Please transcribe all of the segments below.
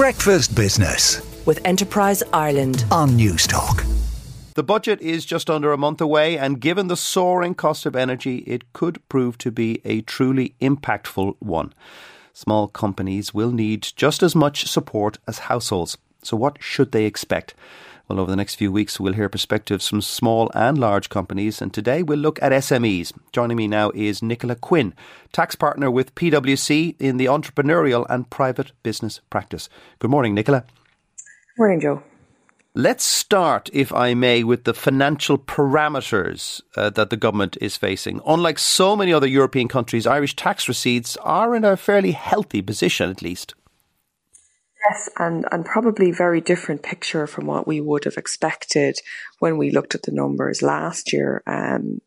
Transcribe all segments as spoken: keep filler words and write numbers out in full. Breakfast Business with Enterprise Ireland on Newstalk. The budget is just under a month away, and given the soaring cost of energy, it could prove to be a truly impactful one. Small companies will need just as much support as households. So what should they expect? Well, over the next few weeks, we'll hear perspectives from small and large companies. And today we'll look at S M Es. Joining me now is Nicola Quinn, tax partner with PwC in the entrepreneurial and private business practice. Good morning, Nicola. Morning, Joe. Let's start, if I may, with the financial parameters uh, that the government is facing. Unlike so many other European countries, Irish tax receipts are in a fairly healthy position, at least. Yes, and, and probably very different picture from what we would have expected when we looked at the numbers last year. Um,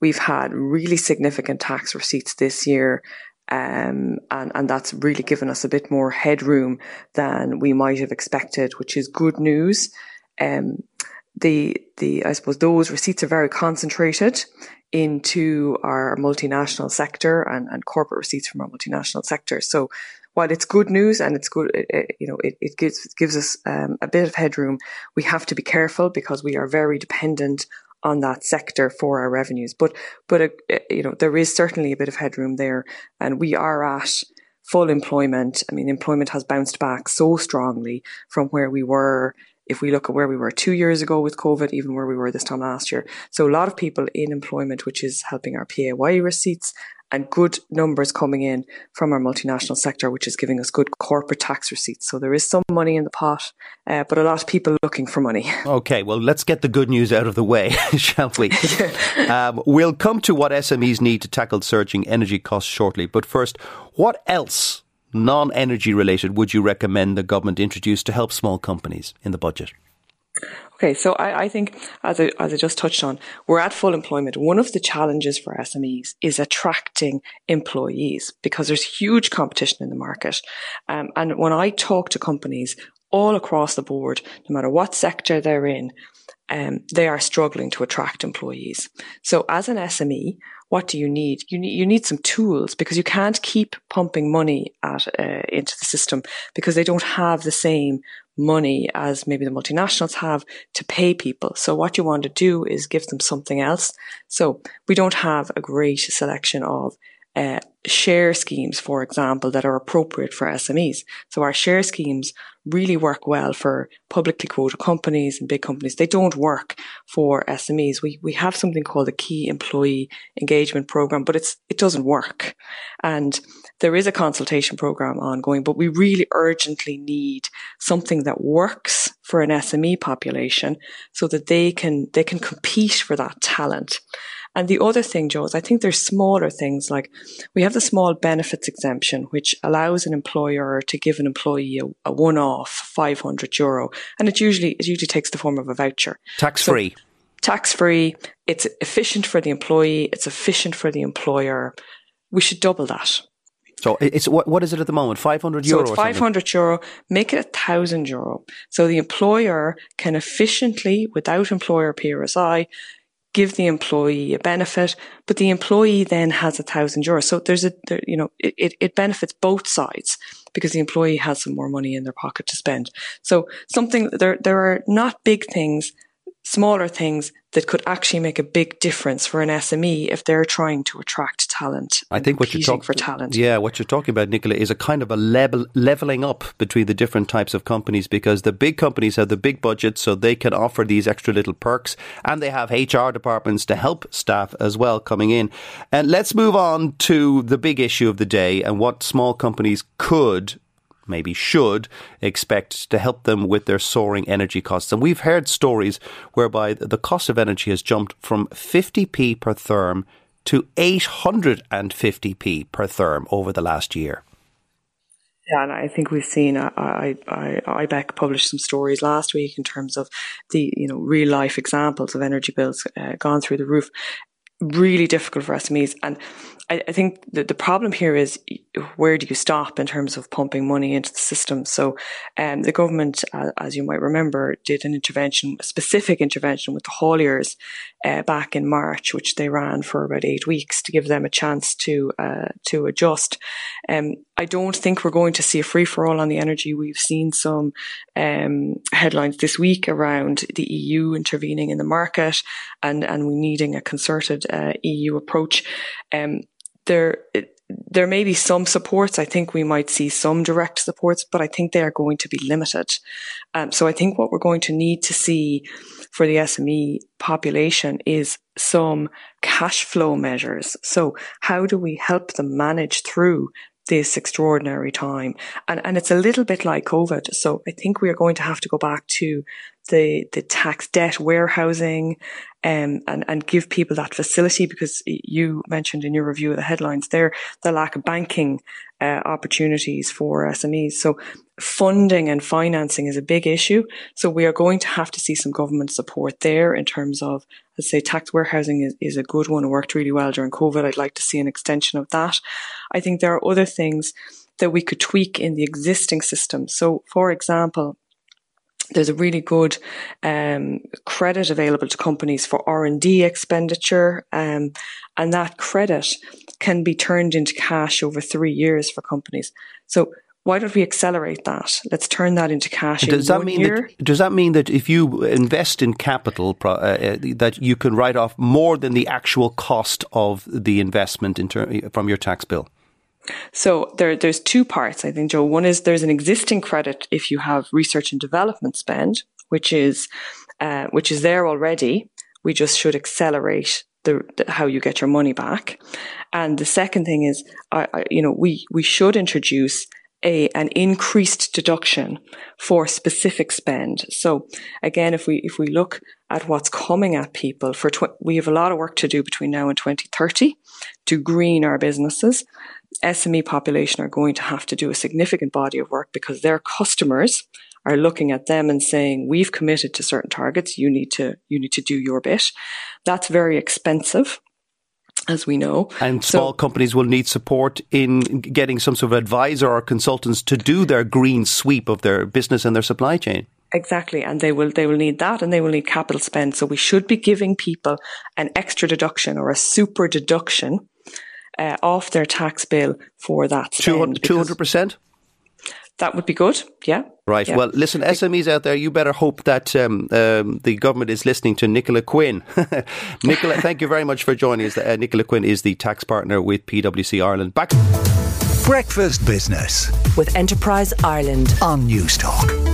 we've had really significant tax receipts this year. Um, and, and that's really given us a bit more headroom than we might have expected, which is good news. Um, the, the, I suppose those receipts are very concentrated into our multinational sector and, and corporate receipts from our multinational sector. So while it's good news and it's good, it, it, you know, it, it gives, it gives us um, a bit of headroom, we have to be careful because we are very dependent on that sector for our revenues. But, but uh, you know, there is certainly a bit of headroom there, and we are at full employment. I mean, employment has bounced back so strongly from where we were. If we look at where we were two years ago with COVID, even where we were this time last year. So a lot of people in employment, which is helping our P A Y E receipts, and good numbers coming in from our multinational sector, which is giving us good corporate tax receipts. So there is some money in the pot, uh, but a lot of people looking for money. OK, well, let's get the good news out of the way, shall we? Yeah. Um, we'll come to what S M Es need to tackle surging energy costs shortly. But first, what else non-energy related would you recommend the government introduce to help small companies in the budget? Okay, so I, I think, as I, as I just touched on, we're at full employment. One of the challenges for S M Es is attracting employees because there's huge competition in the market. Um, and when I talk to companies all across the board, no matter what sector they're in, um, they are struggling to attract employees. So as an S M E, what do you need? You need, you need some tools because you can't keep pumping money at, uh, into the system because they don't have the same money as maybe the multinationals have to pay people. So what you want to do is give them something else. So we don't have a great selection of uh, share schemes, for example, that are appropriate for S M Es. So our share schemes really work well for publicly quoted companies and big companies. They don't work for S M Es. We we have something called the Key Employee Engagement Program, but it's it doesn't work. And there is a consultation program ongoing, but we really urgently need something that works for an S M E population so that they can they can compete for that talent. And the other thing, Joe, is I think there's smaller things like we have the small benefits exemption, which allows an employer to give an employee a, a one-off five hundred euro. And it usually, it usually takes the form of a voucher. Tax-free. So, tax-free. It's efficient for the employee. It's efficient for the employer. We should double that. So it's what what is it at the moment? five hundred euro. So it's five hundred euro. Make it a thousand euro. So the employer can efficiently, without employer P R S I, give the employee a benefit, but the employee then has a thousand euros. So there's a, there, you know, it, it benefits both sides because the employee has some more money in their pocket to spend. So something there, there are not big things, smaller things that could actually make a big difference for an S M E if they're trying to attract talent. I think what you're talking for talent. Yeah, what you're talking about, Nicola, is a kind of a level leveling up between the different types of companies, because the big companies have the big budgets, so they can offer these extra little perks, and they have H R departments to help staff as well coming in. And let's move on to the big issue of the day and what small companies could, maybe should, expect to help them with their soaring energy costs. And we've heard stories whereby the cost of energy has jumped from fifty p per therm to eight hundred fifty p per therm over the last year. Yeah, and I think we've seen uh, I, I, I B E C published some stories last week in terms of the, you know, real life examples of energy bills uh, gone through the roof. Really difficult for S M Es. And I, I think that the problem here is, where do you stop in terms of pumping money into the system? So um, the government, uh, as you might remember, did an intervention, a specific intervention with the hauliers uh, back in March, which they ran for about eight weeks to give them a chance to uh, to adjust. Um, I don't think we're going to see a free-for-all on the energy. We've seen some um, headlines this week around the E U intervening in the market and, and we needing a concerted uh, E U approach. Um, there, there may be some supports. I think we might see some direct supports, but I think they are going to be limited. Um, so I think what we're going to need to see for the S M E population is some cash flow measures. So how do we help them manage through this extraordinary time? And and it's a little bit like COVID. So I think we are going to have to go back to the the tax debt warehousing um, and, and give people that facility, because you mentioned in your review of the headlines there, the lack of banking uh, opportunities for S M Es. So funding and financing is a big issue. So we are going to have to see some government support there in terms of, let's say, tax warehousing is, is a good one. It worked really well during COVID. I'd like to see an extension of that. I think there are other things that we could tweak in the existing system. So, for example, there's a really good um, credit available to companies for R and D expenditure, um, and that credit can be turned into cash over three years for companies. So why don't we accelerate that? Let's turn that into cash does in that one mean year. That, does that mean that if you invest in capital, uh, that you can write off more than the actual cost of the investment in ter- from your tax bill? So there, there's two parts, I think, Joe. One is there's an existing credit if you have research and development spend, which is uh, which is there already. We just should accelerate The, the, how you get your money back. And the second thing is, I, I, you know, we, we should introduce a an increased deduction for specific spend. So again, if we if we look at what's coming at people, for tw- we have a lot of work to do between now and twenty thirty to green our businesses. S M E population are going to have to do a significant body of work, because their customers are looking at them and saying, we've committed to certain targets, you need to you need to do your bit. That's very expensive, as we know. And small so, companies will need support in getting some sort of advisor or consultants to do their green sweep of their business and their supply chain. Exactly. And they will they will need that, and they will need capital spend. So we should be giving people an extra deduction or a super deduction uh, off their tax bill for that spend. two hundred percent? That would be good, yeah. Right. Yeah. Well, listen, S M Es out there, you better hope that um, um, the government is listening to Nicola Quinn. Nicola, thank you very much for joining us. Uh, Nicola Quinn is the tax partner with PwC Ireland. Back Breakfast Business with Enterprise Ireland on Newstalk.